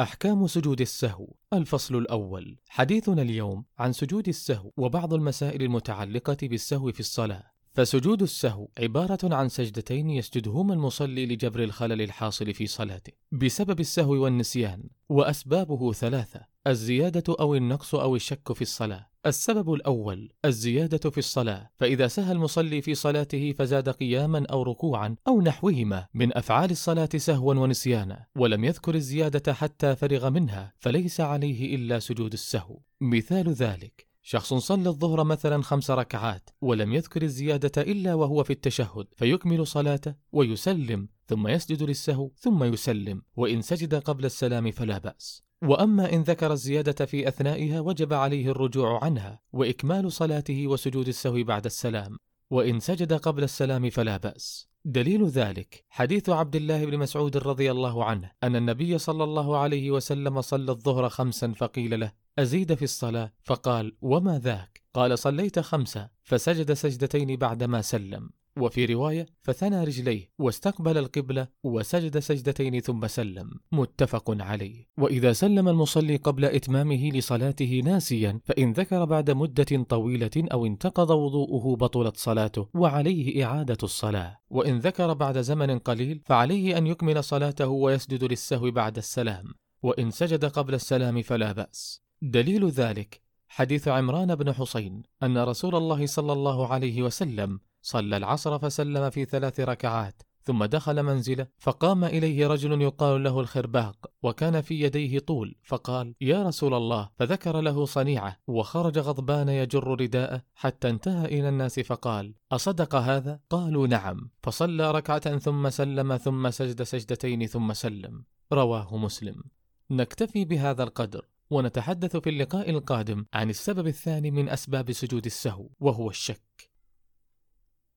أحكام سجود السهو. الفصل الأول. حديثنا اليوم عن سجود السهو وبعض المسائل المتعلقة بالسهو في الصلاة. فسجود السهو عبارة عن سجدتين يسجدهما المصلي لجبر الخلل الحاصل في صلاته بسبب السهو والنسيان، وأسبابه ثلاثة: الزيادة أو النقص أو الشك في الصلاة. السبب الأول: الزيادة في الصلاة، فإذا سهى المصلي في صلاته فزاد قياما أو ركوعا أو نحوهما من أفعال الصلاة سهوا ونسيانا، ولم يذكر الزيادة حتى فرغ منها، فليس عليه إلا سجود السهو. مثال ذلك: شخص صلى الظهر مثلا 5 ركعات ولم يذكر الزيادة إلا وهو في التشهد، فيكمل صلاته ويسلم ثم يسجد للسهو ثم يسلم، وإن سجد قبل السلام فلا بأس. وأما إن ذكر الزيادة في أثنائها وجب عليه الرجوع عنها وإكمال صلاته وسجود السهو بعد السلام، وإن سجد قبل السلام فلا بأس. دليل ذلك حديث عبد الله بن مسعود رضي الله عنه أن النبي صلى الله عليه وسلم صلى الظهر 5 فقيل له: أزيد في الصلاة؟ فقال: وما ذاك؟ قال: صليت 5 فسجد سجدتين بعدما سلم. وفي رواية: فثنى رجليه واستقبل القبلة وسجد سجدتين ثم سلم. متفق عليه. وإذا سلم المصلي قبل إتمامه لصلاته ناسيا، فإن ذكر بعد مدة طويلة أو انتقض وضوءه بطلت صلاته وعليه إعادة الصلاة، وإن ذكر بعد زمن قليل فعليه أن يكمل صلاته ويسجد للسهو بعد السلام، وإن سجد قبل السلام فلا بأس. دليل ذلك حديث عمران بن حصين أن رسول الله صلى الله عليه وسلم صلى العصر فسلم في 3 ركعات ثم دخل منزله، فقام إليه رجل يقال له الخرباق، وكان في يديه طول، فقال: يا رسول الله، فذكر له صنيعه، وخرج غضبان يجر رداءه حتى انتهى إلى الناس فقال: أصدق هذا؟ قالوا: نعم. فصلى 2 ركعة ثم سلم ثم سجد سجدتين ثم سلم. رواه مسلم. نكتفي بهذا القدر، ونتحدث في اللقاء القادم عن السبب الثاني من أسباب سجود السهو، وهو الشك.